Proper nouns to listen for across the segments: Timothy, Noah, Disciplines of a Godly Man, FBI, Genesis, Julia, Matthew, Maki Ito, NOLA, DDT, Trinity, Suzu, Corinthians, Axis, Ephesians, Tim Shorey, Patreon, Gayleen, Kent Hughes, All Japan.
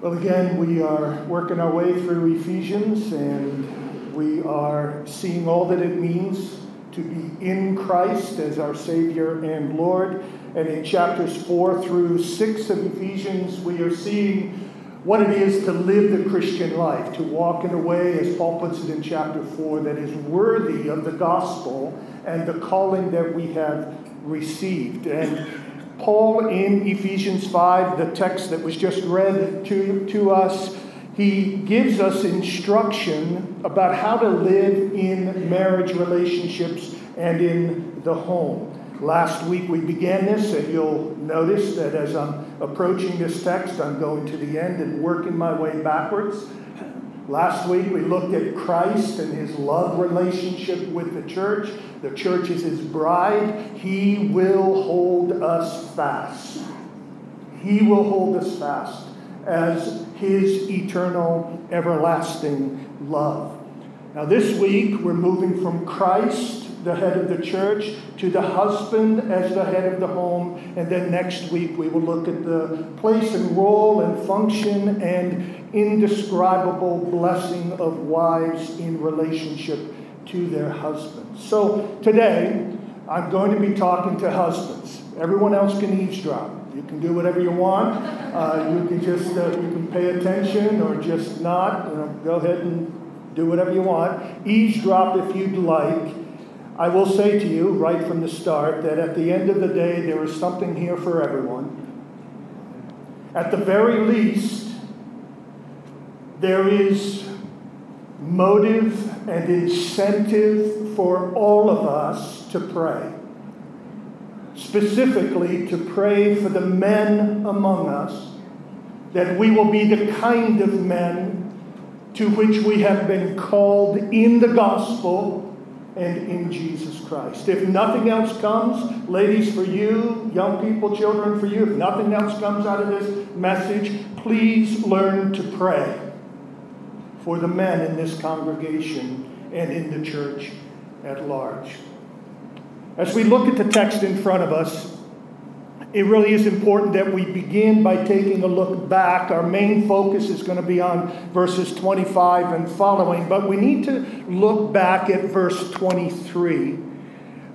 Well, again, we are working our way through Ephesians, and we are seeing all that it means to be in Christ as our Savior and Lord. And in chapters 4 through 6 of Ephesians, we are seeing what it is to live the Christian life, to walk in a way, as Paul puts it in chapter 4, that is worthy of the gospel and the calling that we have received. And Paul, in Ephesians 5, the text that was just read to us, he gives us instruction about how to live in marriage relationships and in the home. Last week we began this, and you'll notice that as I'm approaching this text, I'm going to the end and working my way backwards. Last week we looked at Christ and his love relationship with the church. The church is his bride. He will hold us fast. He will hold us fast as his eternal, everlasting love. Now this week we're moving from Christ, the head of the church, to the husband as the head of the home. And then next week we will look at the place and role and function and indescribable blessing of wives in relationship to their husbands. So today I'm going to be talking to husbands. Everyone else can eavesdrop. You can do whatever you want. You can just you can pay attention or just not. Go ahead and do whatever you want. Eavesdrop if you'd like. I will say to you right from the start that at the end of the day, there is something here for everyone. At the very least, there is motive and incentive for all of us to pray. Specifically, to pray for the men among us, that we will be the kind of men to which we have been called in the gospel and in Jesus Christ. If nothing else comes, ladies, for you, young people, children, for you, if nothing else comes out of this message, please learn to pray for the men in this congregation and in the church at large. As we look at the text in front of us, it really is important that we begin by taking a look back. Our main focus is going to be on verses 25 and following, but we need to look back at verse 23,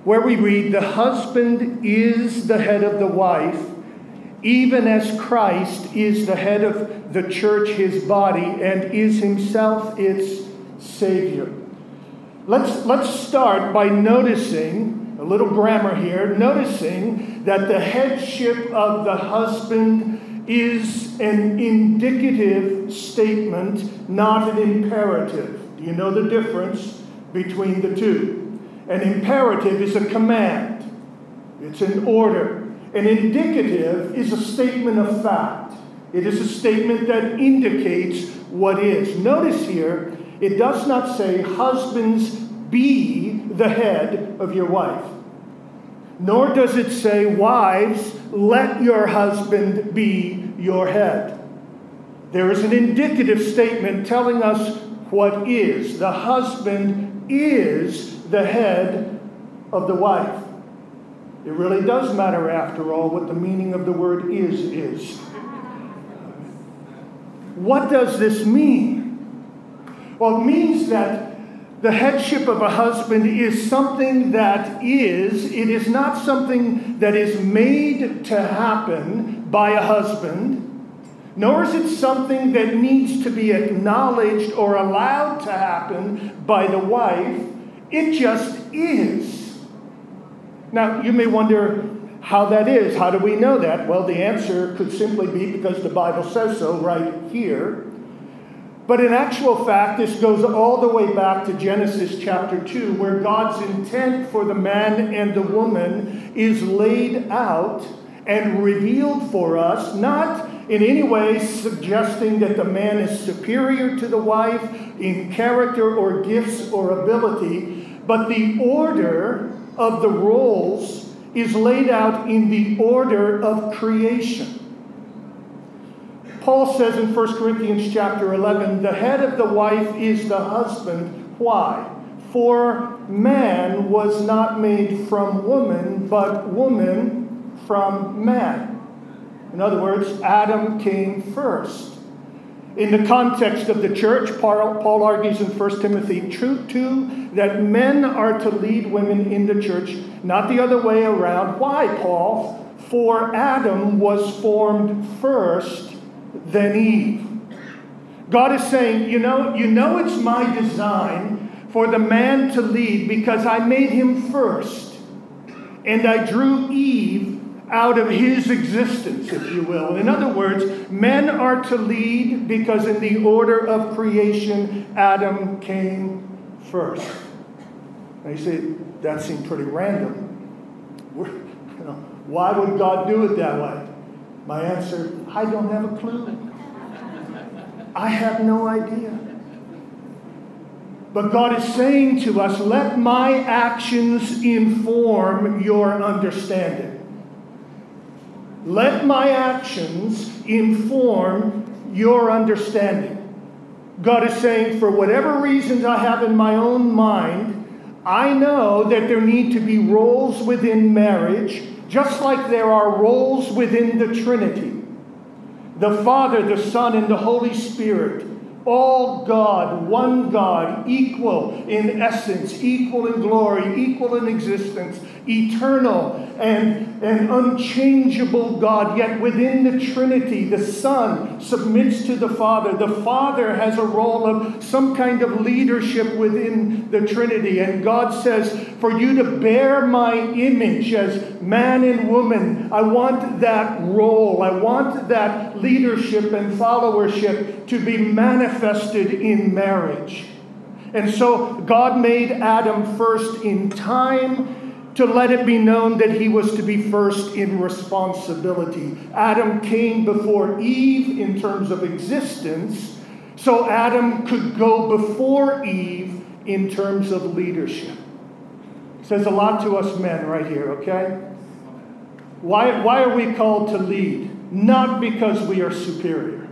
where we read, "The husband is the head of the wife, even as Christ is the head of the church, his body, and is himself its Savior." Let's start by noticing, a little grammar here, noticing that the headship of the husband is an indicative statement, not an imperative. Do you know the difference between the two? An imperative is a command. It's an order. An indicative is a statement of fact. It is a statement that indicates what is. Notice here, it does not say husbands be the head of your wife. Nor does it say, wives, let your husband be your head. There is an indicative statement telling us what is. The husband is the head of the wife. It really does matter, after all, what the meaning of the word is. What does this mean? Well, it means that the headship of a husband is something that is. It is not something that is made to happen by a husband, nor is it something that needs to be acknowledged or allowed to happen by the wife. It just is. Now, you may wonder how that is. How do we know that? Well, the answer could simply be because the Bible says so right here. But in actual fact, this goes all the way back to Genesis chapter 2, where God's intent for the man and the woman is laid out and revealed for us, not in any way suggesting that the man is superior to the wife in character or gifts or ability, but the order of the roles is laid out in the order of creation. Paul says in 1 Corinthians chapter 11, the head of the wife is the husband. Why? For man was not made from woman, but woman from man. In other words, Adam came first. In the context of the church, Paul argues in 1 Timothy 2:2 that men are to lead women in the church, not the other way around. Why, Paul? For Adam was formed first, then Eve. God is saying, you know it's my design for the man to lead because I made him first. And I drew Eve out of his existence, if you will. In other words, men are to lead because in the order of creation, Adam came first. Now you say, that seemed pretty random. Why would God do it that way? My answer, I don't have a clue. I have no idea. But God is saying to us, let my actions inform your understanding. Let my actions inform your understanding. God is saying, for whatever reasons I have in my own mind, I know that there need to be roles within marriage, just like there are roles within the Trinity. The Father, the Son, and the Holy Spirit, all God, one God, equal in essence, equal in glory, equal in existence, eternal and unchangeable God. Yet within the Trinity, the Son submits to the Father. The Father has a role of some kind of leadership within the Trinity. And God says, for you to bear my image as man and woman, I want that role. I want that leadership and followership to be manifested in marriage. And so God made Adam first in time to let it be known that he was to be first in responsibility. Adam came before Eve in terms of existence, so Adam could go before Eve in terms of leadership. It says a lot to us men right here, okay? Why are we called to lead? Not because we are superior.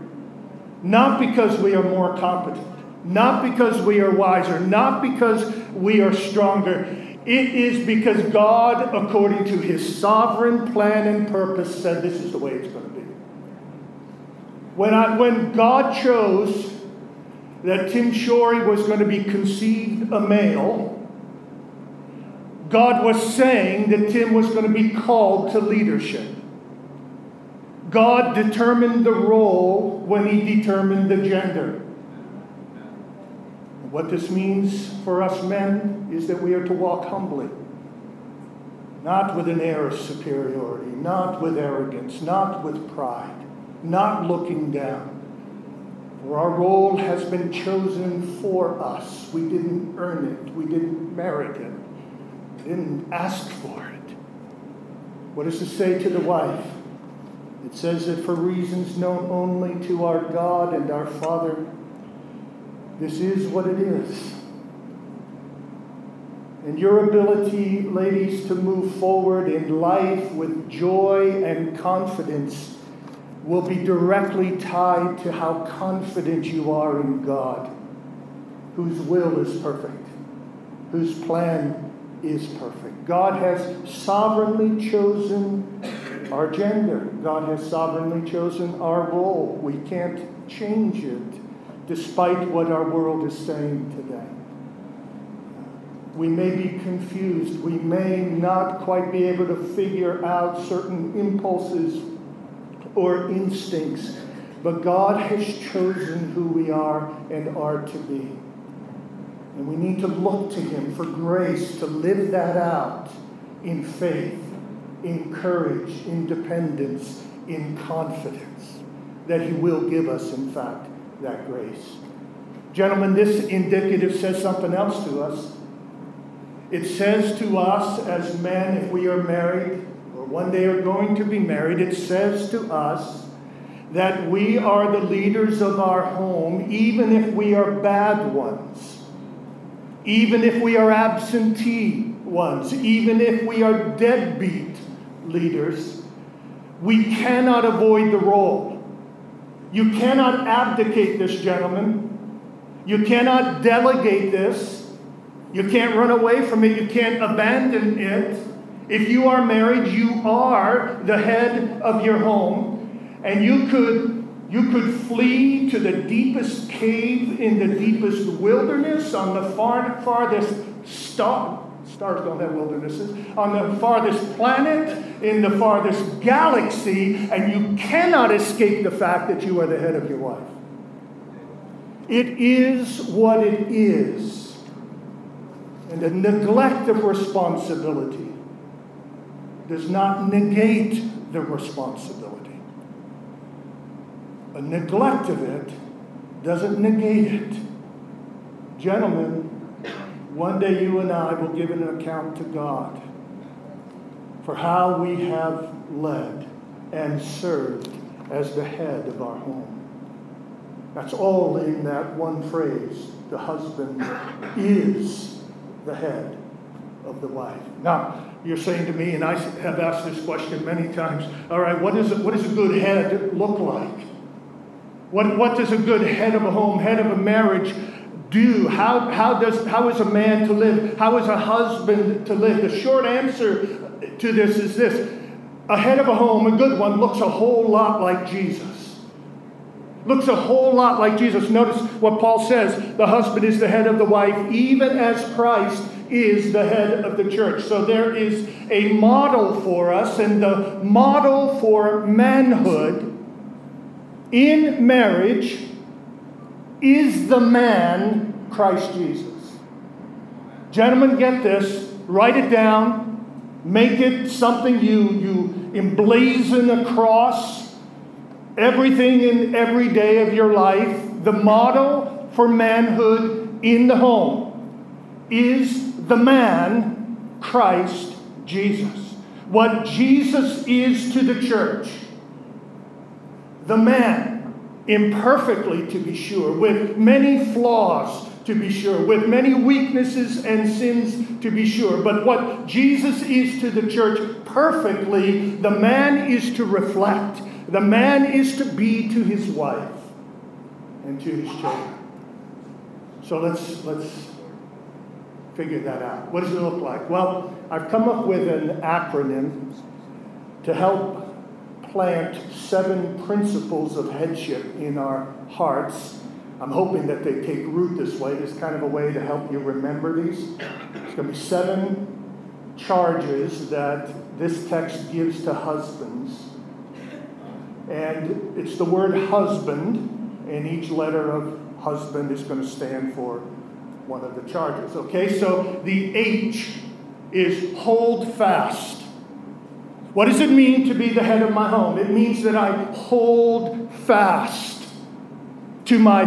Not because we are more competent. Not because we are wiser. Not because we are stronger. It is because God, according to his sovereign plan and purpose, said this is the way it's going to be. When God chose that Tim Shorey was going to be conceived a male, God was saying that Tim was going to be called to leadership. God determined the role when he determined the gender. What this means for us men is that we are to walk humbly. Not with an air of superiority, not with arrogance, not with pride, not looking down. For our role has been chosen for us. We didn't earn it. We didn't merit it. We didn't ask for it. What does it say to the wife? It says that for reasons known only to our God and our Father, this is what it is. And your ability, ladies, to move forward in life with joy and confidence will be directly tied to how confident you are in God, whose will is perfect, whose plan is perfect. God has sovereignly chosen our gender. God has sovereignly chosen our role. We can't change it, despite what our world is saying today. We may be confused. We may not quite be able to figure out certain impulses or instincts, but God has chosen who we are and are to be. And we need to look to him for grace to live that out in faith, in courage, in dependence, in confidence, that he will give us, in fact, that grace. Gentlemen, this indicative says something else to us. It says to us as men, if we are married, or one day are going to be married, it says to us that we are the leaders of our home, even if we are bad ones, even if we are absentee ones, even if we are deadbeat leaders. We cannot avoid the role. You cannot abdicate this, gentlemen. You cannot delegate this. You can't run away from it. You can't abandon it. If you are married, you are the head of your home. And you could You could flee to the deepest cave in the deepest wilderness on the farthest star. Stars don't have wildernesses. On the farthest planet, in the farthest galaxy, and you cannot escape the fact that you are the head of your wife. It is what it is. And the neglect of responsibility does not negate the responsibility. A neglect of it doesn't negate it. Gentlemen, one day you and I will give an account to God for how we have led and served as the head of our home. That's all in that one phrase. The husband is the head of the wife. Now, you're saying to me, and I have asked this question many times, all right, what does a good head look like? What does a good head of a home, head of a marriage do? How is a man to live? How is a husband to live? The short answer to this is this. A head of a home, a good one, looks a whole lot like Jesus. Looks a whole lot like Jesus. Notice what Paul says. The husband is the head of the wife, even as Christ is the head of the church. So there is a model for us, and the model for manhood in marriage is the man, Christ Jesus. Gentlemen, get this. Write it down. Make it something you emblazon across everything in every day of your life. The model for manhood in the home is the man, Christ Jesus. What Jesus is to the church. The man, imperfectly to be sure, with many flaws to be sure, with many weaknesses and sins to be sure. But what Jesus is to the church perfectly, the man is to reflect. The man is to be to his wife and to his children. So let's figure that out. What does it look like? Well, I've come up with an acronym to help plant 7 principles of headship in our hearts. I'm hoping that they take root this way. This is kind of a way to help you remember these. It's going to be 7 charges that this text gives to husbands. And it's the word husband, and each letter of husband is going to stand for one of the charges. Okay, so the H is hold fast. What does it mean to be the head of my home? It means that I hold fast to my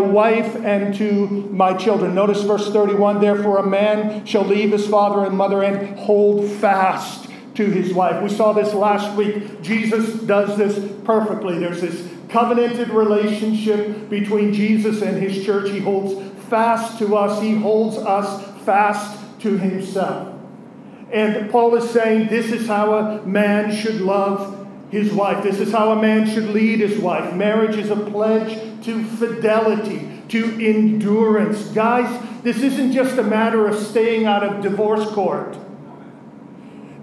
wife and to my children. Notice verse 31, therefore a man shall leave his father and mother and hold fast to his wife. We saw this last week. Jesus does this perfectly. There's this covenanted relationship between Jesus and his church. He holds fast to us. He holds us fast to himself. And Paul is saying this is how a man should love his wife. This is how a man should lead his wife. Marriage is a pledge to fidelity, to endurance. Guys, this isn't just a matter of staying out of divorce court.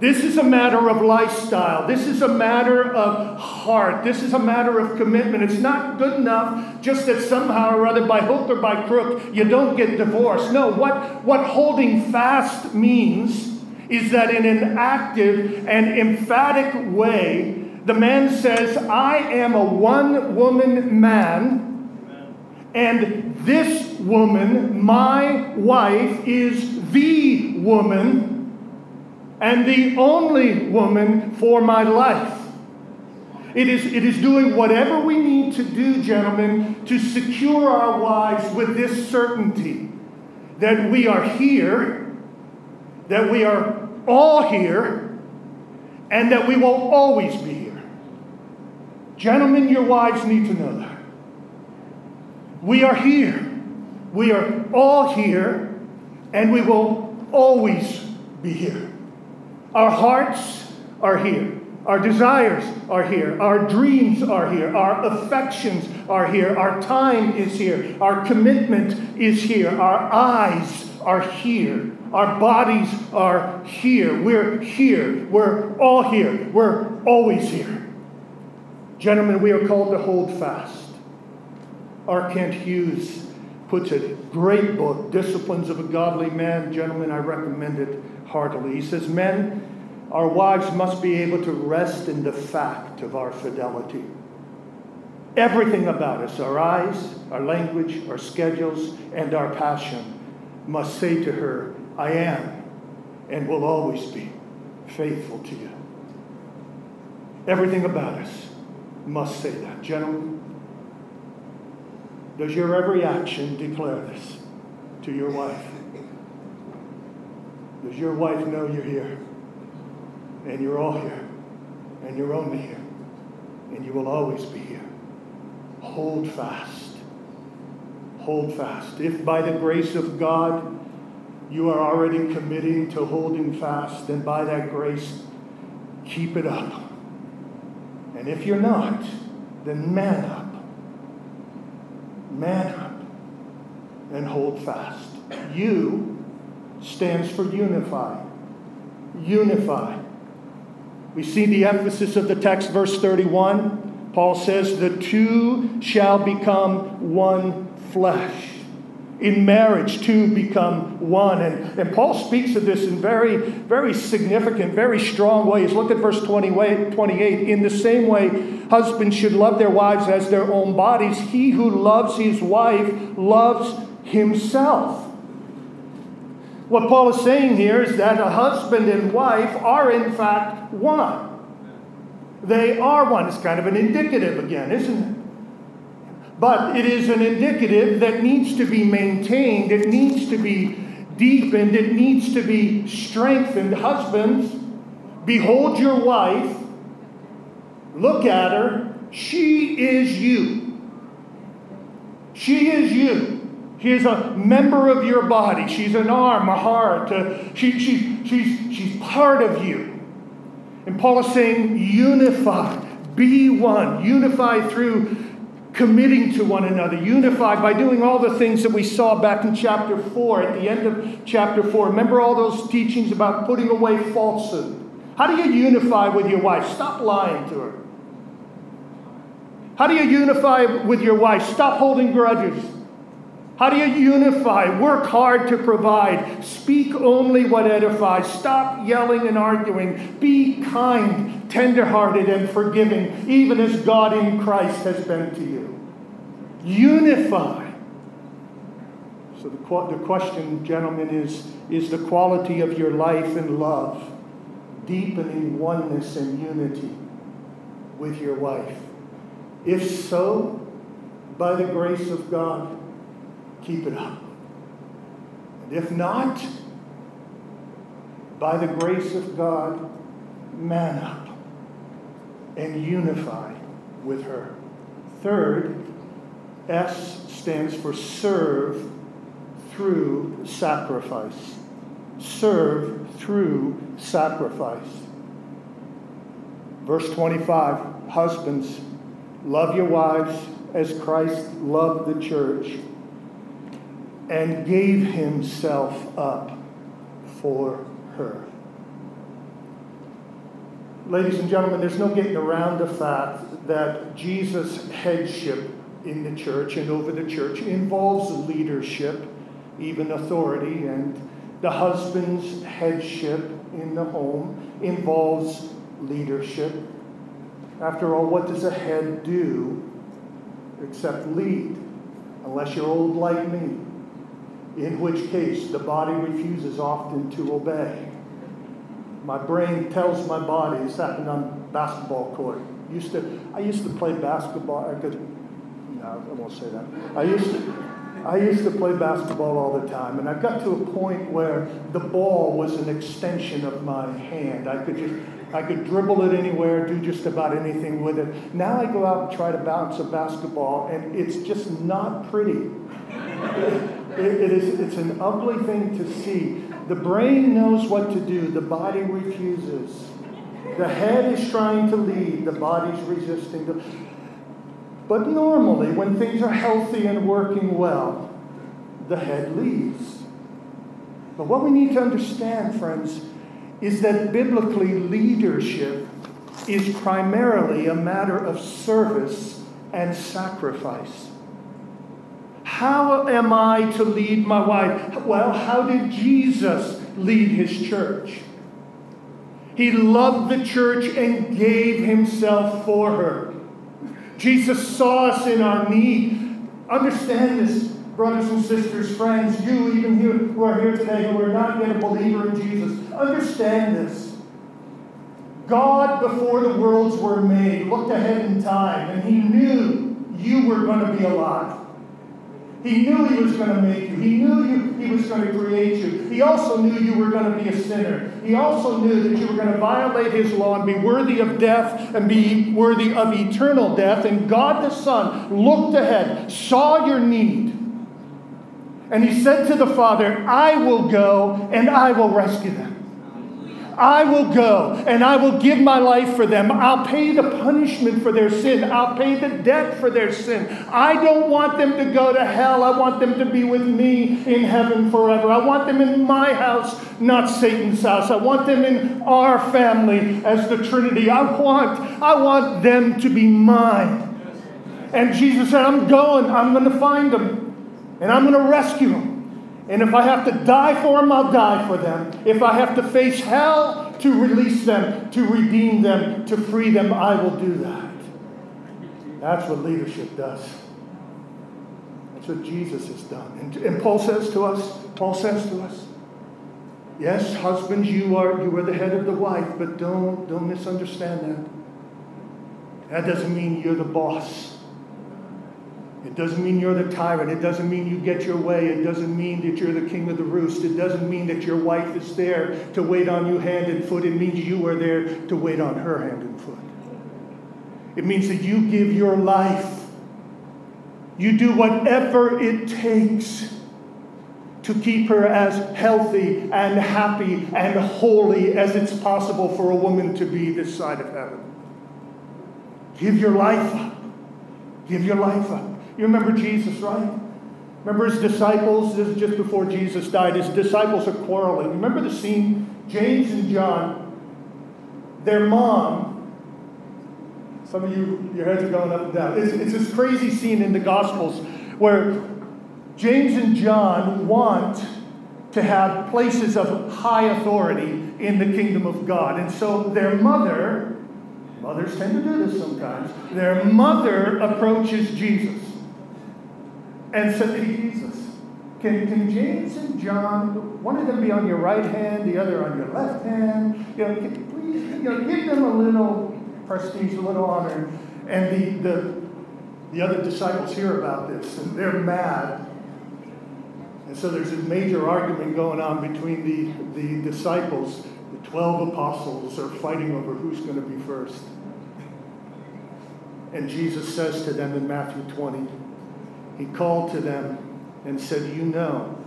This is a matter of lifestyle. This is a matter of heart. This is a matter of commitment. It's not good enough just that somehow or other, by hook or by crook, you don't get divorced. No, what holding fast means is that in an active and emphatic way, the man says, I am a one-woman man, and this woman, my wife, is the woman and the only woman for my life. It is doing whatever we need to do, gentlemen, to secure our wives with this certainty that we are here, that we are all here, and that we will always be here. Gentlemen, your wives need to know that. We are here. We are all here, and we will always be here. Our hearts are here. Our desires are here. Our dreams are here. Our affections are here. Our time is here. Our commitment is here. Our eyes are here. Our bodies are here. We're all here. We're always here. Gentlemen, we are called to hold fast. R. Kent Hughes puts it, great book, Disciplines of a Godly Man. Gentlemen, I recommend it heartily. He says, men, our wives must be able to rest in the fact of our fidelity. Everything about us, our eyes, our language, our schedules, and our passion, must say to her, I am and will always be faithful to you. Everything about us must say that. Gentlemen, does your every action declare this to your wife? Does your wife know you're here? And you're all here. And you're only here. And you will always be here. Hold fast. Hold fast. If by the grace of God you are already committing to holding fast, then by that grace, keep it up. And if you're not, then man up. Man up and hold fast. U stands for unify. Unify. We see the emphasis of the text, verse 31. Paul says, the two shall become one flesh. In marriage, two become one. And Paul speaks of this in very, very significant, very strong ways. Look at verse 28. In the same way, husbands should love their wives as their own bodies. He who loves his wife loves himself. What Paul is saying here is that a husband and wife are in fact one. They are one. It's kind of an indicative again, isn't it? But it is an indicative that needs to be maintained, it needs to be deepened, it needs to be strengthened. Husbands, behold your wife, look at her, she is you. She is you. She is a member of your body. She's an arm, a heart. She's part of you. And Paul is saying, unify, be one, unify through committing to one another, unified by doing all the things that we saw back in chapter 4, at the end of chapter 4. Remember all those teachings about putting away falsehood. How do you unify with your wife? Stop lying to her. How do you unify with your wife? Stop holding grudges. How do you unify? Work hard to provide. Speak only what edifies. Stop yelling and arguing. Be kind, tenderhearted, and forgiving, even as God in Christ has been to you. Unify. So the question, gentlemen, is the quality of your life and love deepening oneness and unity with your wife? If so, by the grace of God, keep it up. And if not, by the grace of God, man up and unify with her. Third, S stands for serve through sacrifice. Serve through sacrifice. Verse 25, husbands, love your wives as Christ loved the church and gave himself up for her. Ladies and gentlemen, there's no getting around the fact that Jesus' headship in the church and over the church involves leadership, even authority, and the husband's headship in the home involves leadership. After all, what does a head do except lead? Unless you're old like me, in which case the body refuses often to obey. My brain tells my body. This happened on basketball court. I used to play basketball. I won't say that. I used to play basketball all the time, and I got to a point where the ball was an extension of my hand. I could dribble it anywhere, do just about anything with it. Now I go out and try to bounce a basketball, and it's just not pretty. It's an ugly thing to see. The brain knows what to do. The body refuses. The head is trying to lead. The body's resisting. But normally, when things are healthy and working well, the head leads. But what we need to understand, friends, is that biblically leadership is primarily a matter of service and sacrifice. How am I to lead my wife? Well, how did Jesus lead his church? He loved the church and gave himself for her. Jesus saw us in our need. Understand this, brothers and sisters, friends, you even here who are here today who are not yet a believer in Jesus. Understand this. God, before the worlds were made, looked ahead in time, and he knew you were going to be alive. He knew he was going to make you. He knew he was going to create you. He also knew you were going to be a sinner. He also knew that you were going to violate his law and be worthy of death and be worthy of eternal death. And God the Son looked ahead, saw your need, and he said to the Father, I will go and I will rescue them. I will go and I will give my life for them. I'll pay the punishment for their sin. I'll pay the debt for their sin. I don't want them to go to hell. I want them to be with me in heaven forever. I want them in my house, not Satan's house. I want them in our family as the Trinity. I want them to be mine. And Jesus said, I'm going. I'm going to find them. And I'm going to rescue them. And if I have to die for them, I'll die for them. If I have to face hell to release them, to redeem them, to free them, I will do that. That's what leadership does. That's what Jesus has done. And Paul says to us, yes, husbands, you are the head of the wife, but don't misunderstand that. That doesn't mean you're the boss. It doesn't mean you're the tyrant. It doesn't mean you get your way. It doesn't mean that you're the king of the roost. It doesn't mean that your wife is there to wait on you hand and foot. It means you are there to wait on her hand and foot. It means that you give your life. You do whatever it takes to keep her as healthy and happy and holy as it's possible for a woman to be this side of heaven. Give your life up. Give your life up. You remember Jesus, right? Remember his disciples? This is just before Jesus died. His disciples are quarreling. Remember the scene? James and John, their mom, some of you, your heads are going up and down. It's this crazy scene in the Gospels where James and John want to have places of high authority in the kingdom of God. And so their mother, mothers tend to do this sometimes, their mother approaches Jesus and said, hey, Jesus, can James and John, one of them be on your right hand, the other on your left hand? You know, please, you know, give them a little prestige, a little honor. And the other disciples hear about this, and they're mad. And so there's a major argument going on between the disciples. The 12 apostles are fighting over who's going to be first. And Jesus says to them in Matthew 20, he called to them and said, you know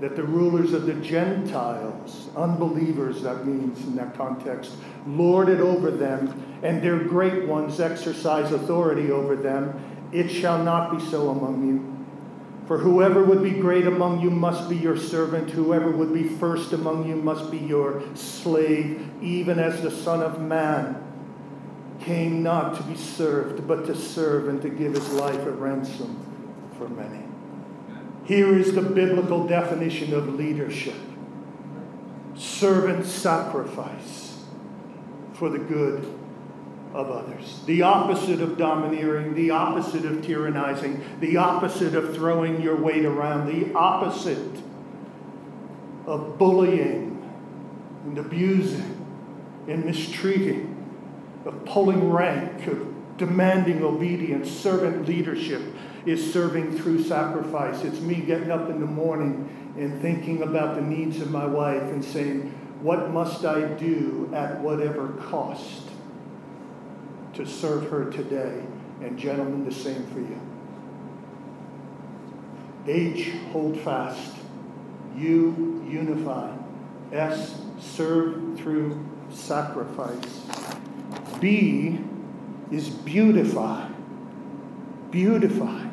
that the rulers of the Gentiles, unbelievers, that means in that context, lord it over them, and their great ones exercise authority over them. It shall not be so among you. For whoever would be great among you must be your servant. Whoever would be first among you must be your slave, even as the Son of Man came not to be served, but to serve and to give his life a ransom for many. Here is the biblical definition of leadership. Servant sacrifice for the good of others. The opposite of domineering, the opposite of tyrannizing, the opposite of throwing your weight around, the opposite of bullying and abusing and mistreating, of pulling rank, of demanding obedience. Servant leadership is serving through sacrifice. It's me getting up in the morning and thinking about the needs of my wife and saying, what must I do at whatever cost to serve her today? And gentlemen, the same for you. H, hold fast. U, unify. S, serve through sacrifice. B is beautify. Beautify.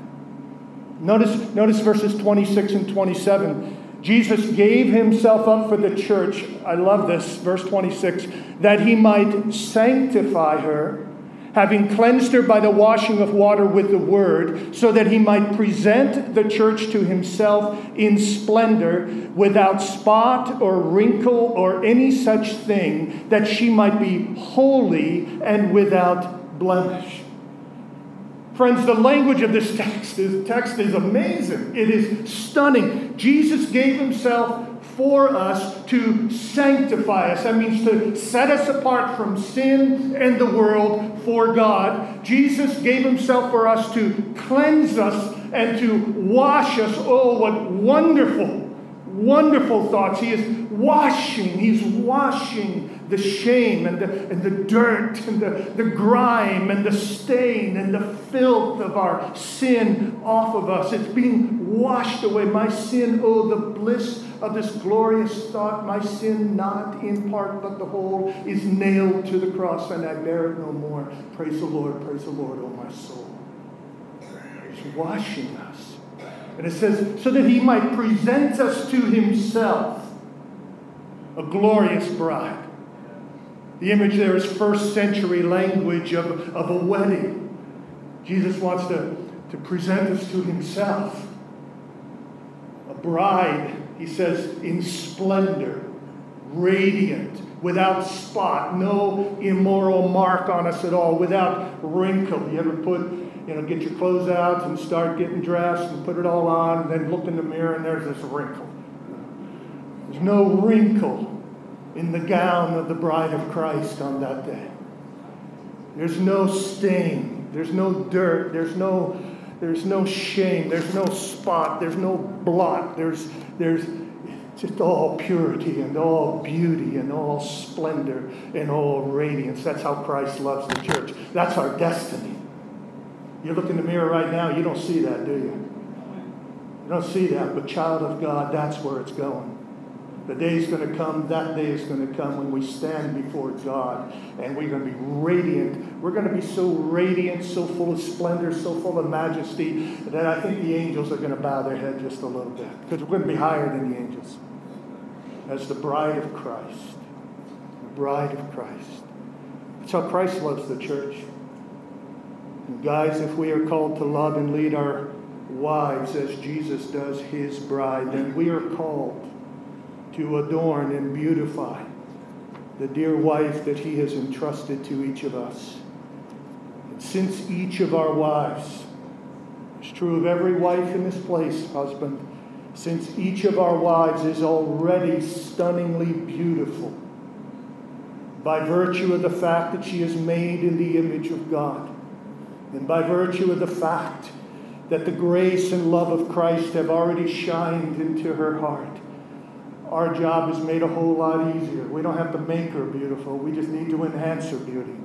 Notice verses 26 and 27. Jesus gave himself up for the church. I love this, verse 26, that he might sanctify her, having cleansed her by the washing of water with the word, so that he might present the church to himself in splendor, without spot or wrinkle or any such thing, that she might be holy and without blemish. Friends, the language of this text is amazing. It is stunning. Jesus gave himself for us to sanctify us. That means to set us apart from sin and the world for God. Jesus gave himself for us to cleanse us and to wash us. Oh, what wonderful, wonderful thoughts. He is washing. He's washing the shame and the dirt and the grime and the stain and the filth of our sin off of us. It's being washed away. My sin, oh, the bliss of this glorious thought, my sin, not in part but the whole, is nailed to the cross, and I bear it no more. Praise the Lord, oh my soul. He's washing us. And it says, so that he might present us to himself, a glorious bride. The image there is first century language of a wedding. Jesus wants to present us to himself. A bride, he says, in splendor, radiant, without spot, no immoral mark on us at all, without wrinkle. You ever get your clothes out and start getting dressed and put it all on and then look in the mirror and there's this wrinkle. There's no wrinkle in the gown of the bride of Christ on that day. There's no stain. There's no dirt. There's no shame. There's no spot. There's no blot. There's just all purity and all beauty and all splendor and all radiance. That's how Christ loves the church. That's our destiny. You look in the mirror right now, you don't see that, do you? You don't see that, but child of God, that's where it's going. The day is going to come, that day is going to come when we stand before God and we're going to be radiant. We're going to be so radiant, so full of splendor, so full of majesty that I think the angels are going to bow their head just a little bit, because we're going to be higher than the angels as the bride of Christ. The bride of Christ. That's how Christ loves the church. And guys, if we are called to love and lead our wives as Jesus does his bride, then we are called to adorn and beautify the dear wife that he has entrusted to each of us. And since each of our wives, it's true of every wife in this place, husband, since each of our wives is already stunningly beautiful by virtue of the fact that she is made in the image of God, and by virtue of the fact that the grace and love of Christ have already shined into her heart, our job is made a whole lot easier. We don't have to make her beautiful. We just need to enhance her beauty.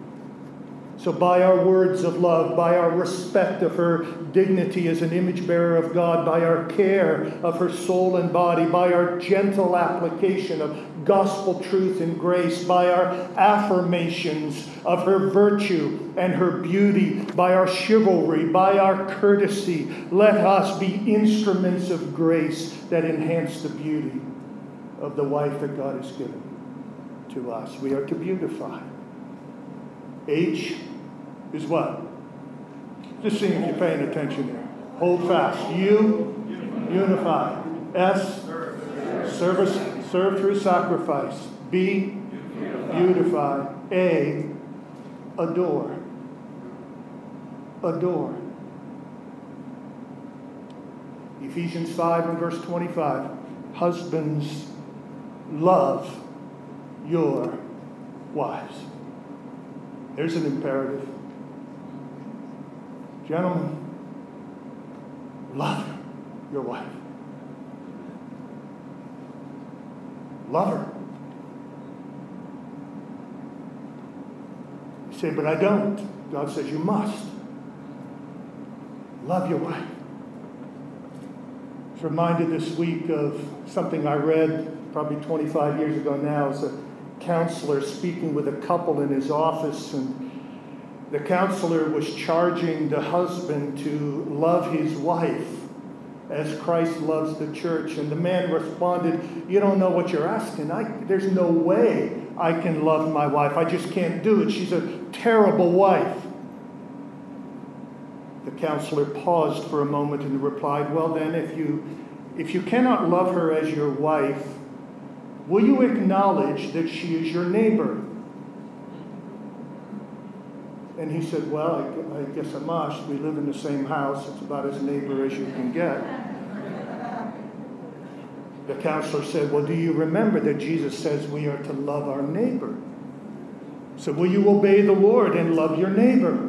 So by our words of love, by our respect of her dignity as an image bearer of God, by our care of her soul and body, by our gentle application of gospel truth and grace, by our affirmations of her virtue and her beauty, by our chivalry, by our courtesy, let us be instruments of grace that enhance the beauty of the wife that God has given to us. We are to beautify. H is what? Just seeing if you're paying attention here. Hold fast. U, unify. S, serve through sacrifice. B, beautify. A, adore. Adore. Ephesians 5 and verse 25. Husbands, love your wives. There's an imperative. Gentlemen, love your wife. Love her. You say, but I don't. God says you must. Love your wife. I was reminded this week of something I read probably 25 years ago now, as a counselor speaking with a couple in his office, and the counselor was charging the husband to love his wife as Christ loves the church. And the man responded, you don't know what you're asking. There's no way I can love my wife. I just can't do it. She's a terrible wife. The counselor paused for a moment and replied, well then, if you cannot love her as your wife, will you acknowledge that she is your neighbor? And he said, well, I guess I must. We live in the same house. It's about as neighbor as you can get. The counselor said, well, do you remember that Jesus says we are to love our neighbor? So will you obey the Lord and love your neighbor?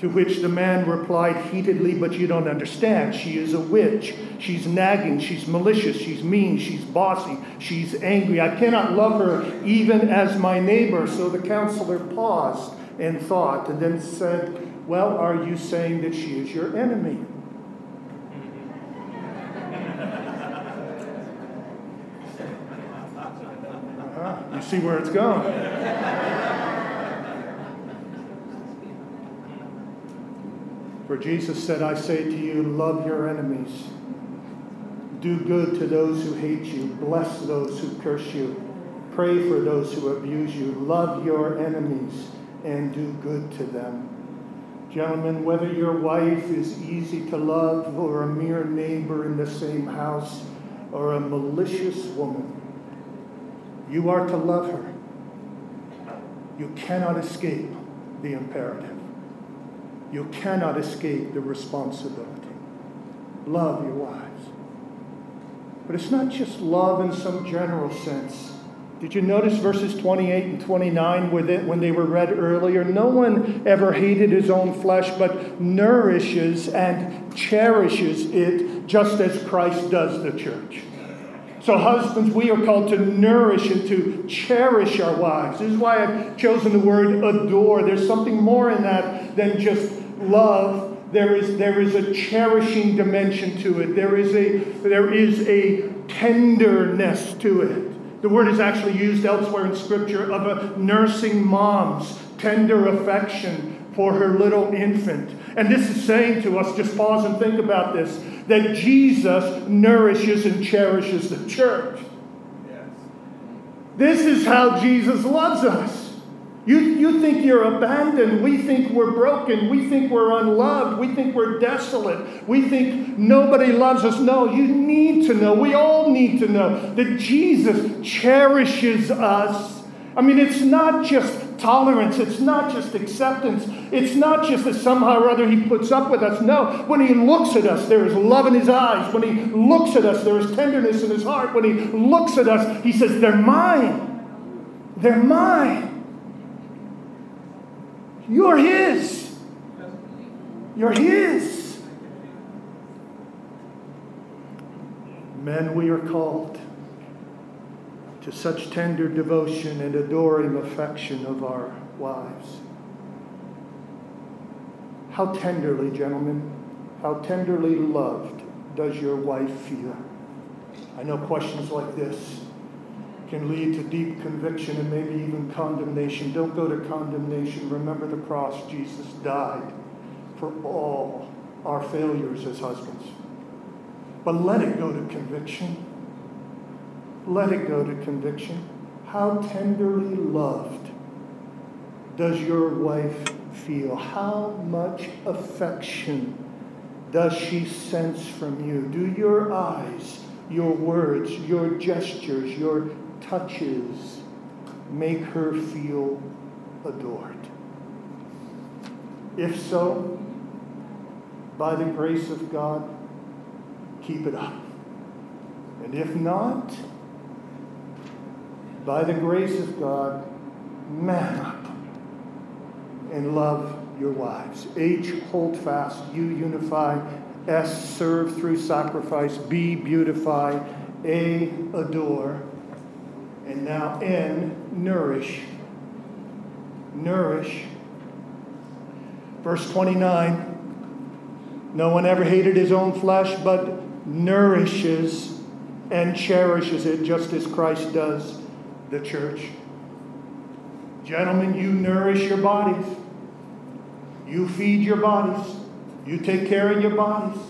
To which the man replied heatedly, but you don't understand. She is a witch. She's nagging. She's malicious. She's mean. She's bossy. She's angry. I cannot love her even as my neighbor. So the counselor paused and thought, and then said, well, are you saying that she is your enemy? You see where it's going. For Jesus said, I say to you, love your enemies. Do good to those who hate you. Bless those who curse you. Pray for those who abuse you. Love your enemies and do good to them. Gentlemen, whether your wife is easy to love or a mere neighbor in the same house or a malicious woman, you are to love her. You cannot escape the imperative. You cannot escape the responsibility. Love your wives. But it's not just love in some general sense. Did you notice verses 28 and 29 when they were read earlier? No one ever hated his own flesh, but nourishes and cherishes it just as Christ does the church. So husbands, we are called to nourish and to cherish our wives. This is why I've chosen the word adore. There's something more in that than just love. There is a cherishing dimension to it. There is a tenderness to it. The word is actually used elsewhere in Scripture of a nursing mom's tender affection for her little infant. And this is saying to us, just pause and think about this, that Jesus nourishes and cherishes the church. Yes. This is how Jesus loves us. You think you're abandoned. We think we're broken. We think we're unloved. We think we're desolate. We think nobody loves us. No, you need to know. We all need to know that Jesus cherishes us. I mean, it's not just tolerance. It's not just acceptance. It's not just that somehow or other he puts up with us. No, when he looks at us, there is love in his eyes. When he looks at us, there is tenderness in his heart. When he looks at us, he says, they're mine. They're mine. You're his. You're his. Men, we are called to such tender devotion and adoring affection of our wives. How tenderly, gentlemen, how tenderly loved does your wife feel? I know questions like this can lead to deep conviction and maybe even condemnation. Don't go to condemnation. Remember the cross. Jesus died for all our failures as husbands. But let it go to conviction. Let it go to conviction. How tenderly loved does your wife feel? How much affection does she sense from you? Do your eyes, your words, your gestures, your touches make her feel adored? If so, by the grace of God, keep it up. And if not, by the grace of God, man up and love your wives. H, hold fast. U, unify. S, serve through sacrifice. B, beautify. A, adore. And now N, nourish. Nourish. Verse 29. No one ever hated his own flesh, but nourishes and cherishes it just as Christ does the church. Gentlemen, you nourish your bodies. You feed your bodies. You take care of your bodies.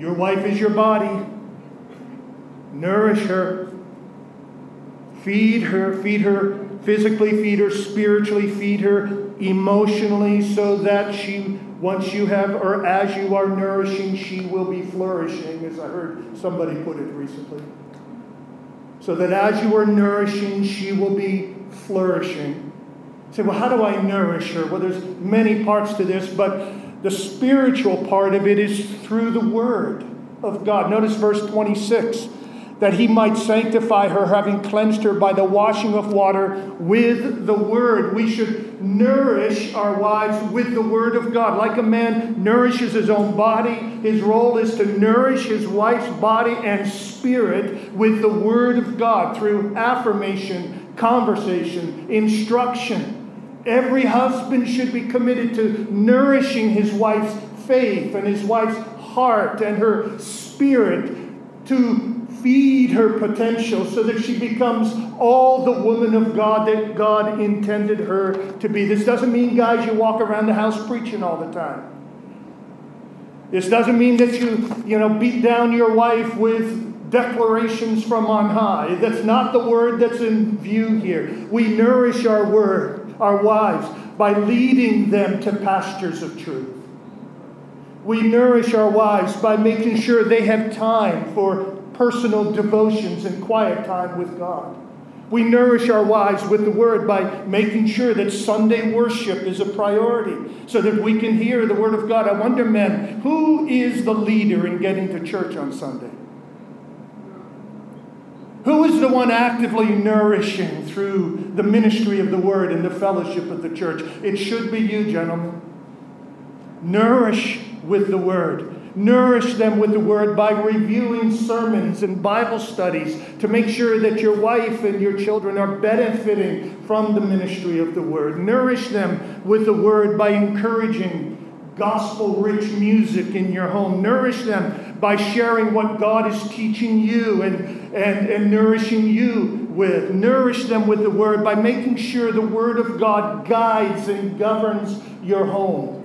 Your wife is your body. Nourish her. Feed her. Feed her physically, feed her spiritually, feed her emotionally, so that she, once you have, or as you are nourishing, she will be flourishing, as I heard somebody put it recently. So that as you are nourishing, she will be flourishing. You say, well, how do I nourish her? Well, there's many parts to this, but the spiritual part of it is through the Word of God. Notice verse 26. That he might sanctify her, having cleansed her by the washing of water with the Word. We should nourish our wives with the Word of God. Like a man nourishes his own body, his role is to nourish his wife's body and spirit with the Word of God through affirmation, conversation, instruction. Every husband should be committed to nourishing his wife's faith and his wife's heart and her spirit, to feed her potential so that she becomes all the woman of God that God intended her to be. This doesn't mean, guys, you walk around the house preaching all the time. This doesn't mean that you beat down your wife with declarations from on high. That's not the word that's in view here. We nourish our wives, by leading them to pastures of truth. We nourish our wives by making sure they have time for personal devotions and quiet time with God. We nourish our wives with the Word by making sure that Sunday worship is a priority so that we can hear the Word of God. I wonder, men, who is the leader in getting to church on Sunday? Who is the one actively nourishing through the ministry of the Word and the fellowship of the church? It should be you, gentlemen. Nourish with the Word. Nourish them with the Word by reviewing sermons and Bible studies to make sure that your wife and your children are benefiting from the ministry of the Word. Nourish them with the Word by encouraging gospel-rich music in your home. Nourish them by sharing what God is teaching you and nourishing you with. Nourish them with the Word by making sure the Word of God guides and governs your home.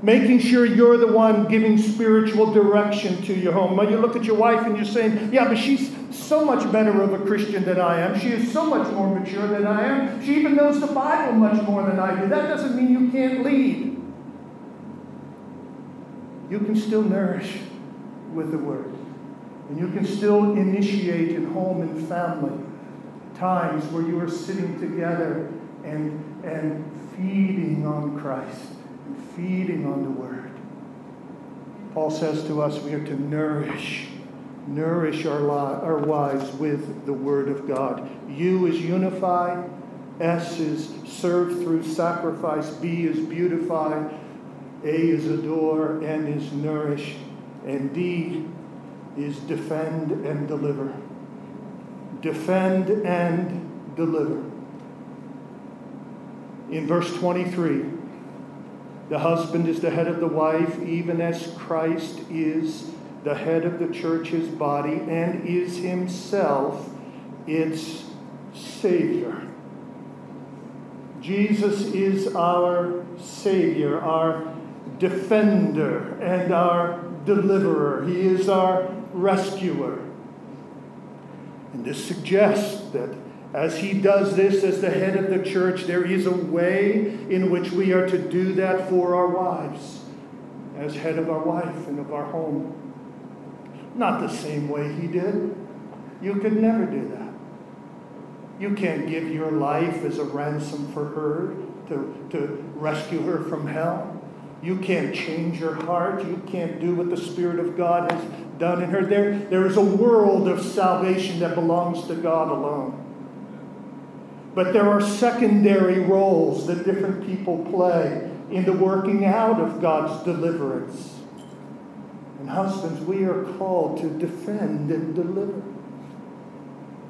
Making sure you're the one giving spiritual direction to your home. When you look at your wife and you're saying, yeah, but she's so much better of a Christian than I am. She is so much more mature than I am. She even knows the Bible much more than I do. That doesn't mean you can't lead. You can still nourish with the Word. And you can still initiate in home and family times where you are sitting together and feeding on Christ. Feeding on the Word. Paul says to us we are to nourish our wives with the Word of God. U is unify, S is serve through sacrifice, B is beautify, A is adore, N is nourish, and D is defend and deliver. Defend and deliver. In verse 23, the husband is the head of the wife, even as Christ is the head of the church, his body, and is himself its Savior. Jesus is our Savior, our defender, and our deliverer. He is our rescuer. And this suggests that as he does this as the head of the church, there is a way in which we are to do that for our wives, as head of our wife and of our home. Not the same way he did. You could never do that. You can't give your life as a ransom for her to rescue her from hell. You can't change her heart. You can't do what the Spirit of God has done in her. There is a world of salvation that belongs to God alone. But there are secondary roles that different people play in the working out of God's deliverance. And husbands, we are called to defend and deliver.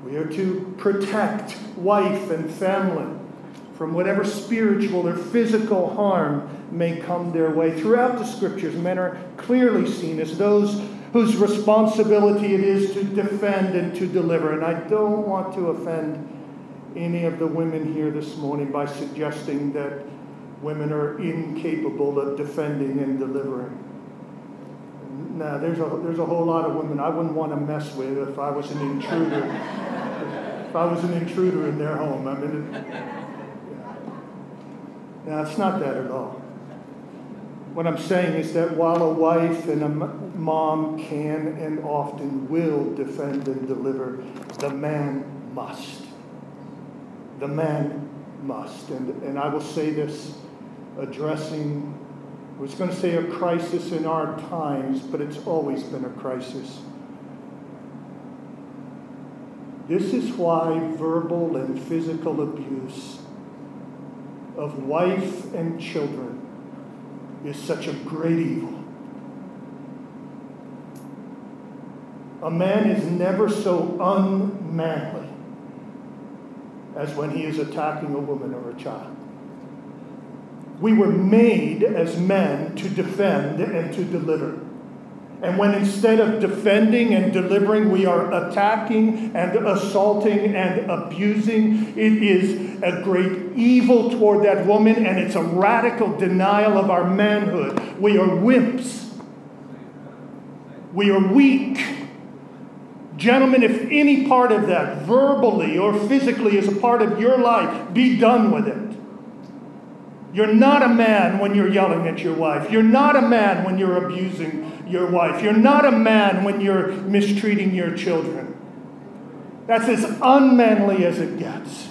We are to protect wife and family from whatever spiritual or physical harm may come their way. Throughout the Scriptures, men are clearly seen as those whose responsibility it is to defend and to deliver. And I don't want to offend any of the women here this morning by suggesting that women are incapable of defending and delivering. No, there's a whole lot of women I wouldn't want to mess with if I was an intruder. If I was an intruder in their home, I mean, no, it's not that at all. What I'm saying is that while a wife and a mom can and often will defend and deliver, the man must. The man must. And I will say this, addressing, I was going to say a crisis in our times, but it's always been a crisis. This is why verbal and physical abuse of wife and children is such a great evil. A man is never so unmanly as when he is attacking a woman or a child. We were made as men to defend and to deliver. And when instead of defending and delivering, we are attacking and assaulting and abusing, it is a great evil toward that woman, and it's a radical denial of our manhood. We are wimps. We are weak. Gentlemen, if any part of that, verbally or physically, is a part of your life, be done with it. You're not a man when you're yelling at your wife. You're not a man when you're abusing your wife. You're not a man when you're mistreating your children. That's as unmanly as it gets.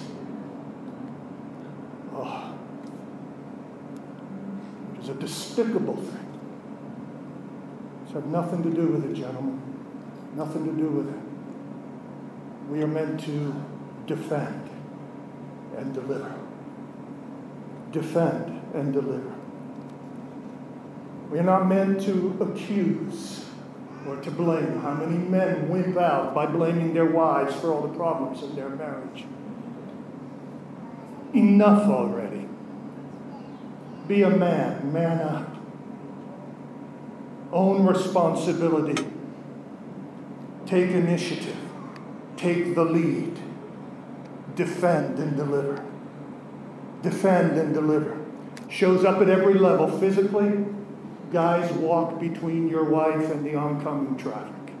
Oh, it is a despicable thing. It's had nothing to do with it, gentlemen. Nothing to do with it. We are meant to defend and deliver. Defend and deliver. We are not meant to accuse or to blame. How many men wimp out by blaming their wives for all the problems in their marriage? Enough already. Be a man. Man up. Own responsibility. Take initiative. Take the lead. Defend and deliver. Defend and deliver. Shows up at every level. Physically, guys, walk between your wife and the oncoming traffic.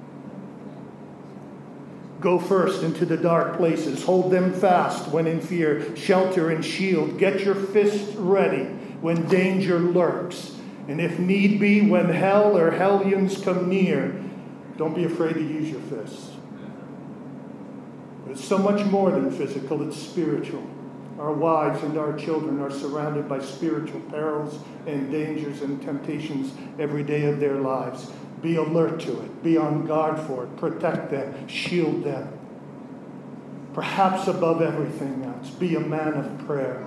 Go first into the dark places. Hold them fast when in fear. Shelter and shield. Get your fist ready when danger lurks. And if need be, when hell or hellions come near, don't be afraid to use your fists. It's so much more than physical, it's spiritual. Our wives and our children are surrounded by spiritual perils and dangers and temptations every day of their lives. Be alert to it. Be on guard for it. Protect them. Shield them. Perhaps above everything else, be a man of prayer.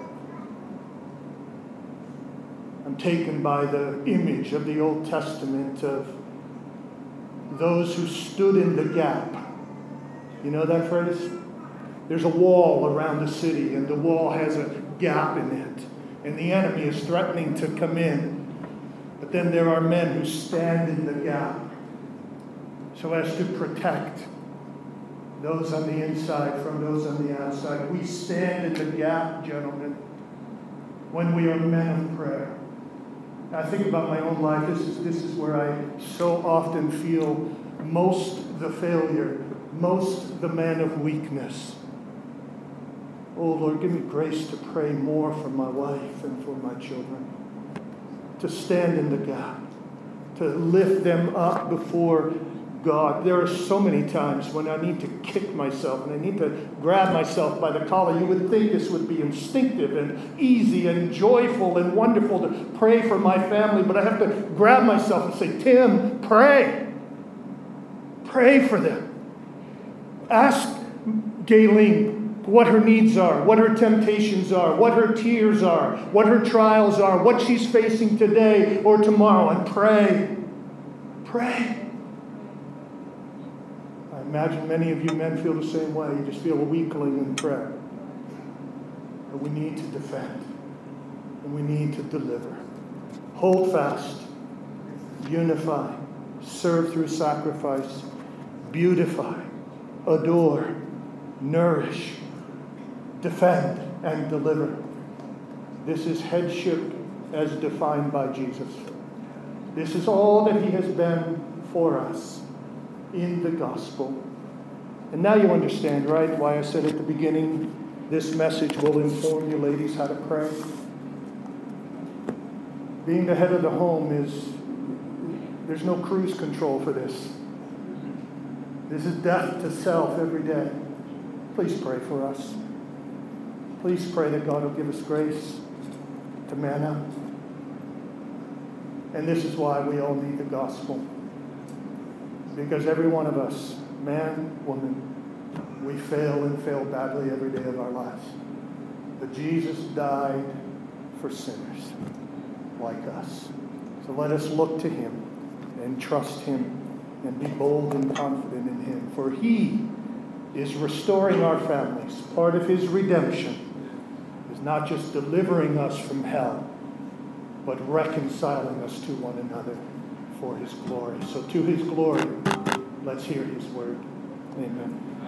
I'm taken by the image of the Old Testament of those who stood in the gap. You know that phrase? There's a wall around the city, and the wall has a gap in it. And the enemy is threatening to come in. But then there are men who stand in the gap so as to protect those on the inside from those on the outside. We stand in the gap, gentlemen, when we are men of prayer. And I think about my own life. This is where I so often feel most the failure, most the man of weakness. Oh, Lord, give me grace to pray more for my wife and for my children, to stand in the gap, to lift them up before God. There are so many times when I need to kick myself and I need to grab myself by the collar. You would think this would be instinctive and easy and joyful and wonderful to pray for my family, but I have to grab myself and say, Tim, pray. Pray for them. Ask Gayleen what her needs are, what her temptations are, what her tears are, what her trials are, what she's facing today or tomorrow, and pray. Pray. I imagine many of you men feel the same way. You just feel a weakling in prayer. But we need to defend, and we need to deliver. Hold fast, unify, serve through sacrifice, beautify, adore, nourish, defend, and deliver. This is headship as defined by Jesus. This is all that he has been for us in the gospel. And now you understand, right, why I said at the beginning, this message will inform you ladies how to pray. Being the head of the home there's no cruise control for this. This is death to self every day. Please pray for us. Please pray that God will give us grace to man up. And this is why we all need the gospel. Because every one of us, man, woman, we fail and fail badly every day of our lives. But Jesus died for sinners like us. So let us look to him and trust him and be bold and confident in him. For he is restoring our families. Part of his redemption is not just delivering us from hell, but reconciling us to one another for his glory. So to his glory, let's hear his word. Amen.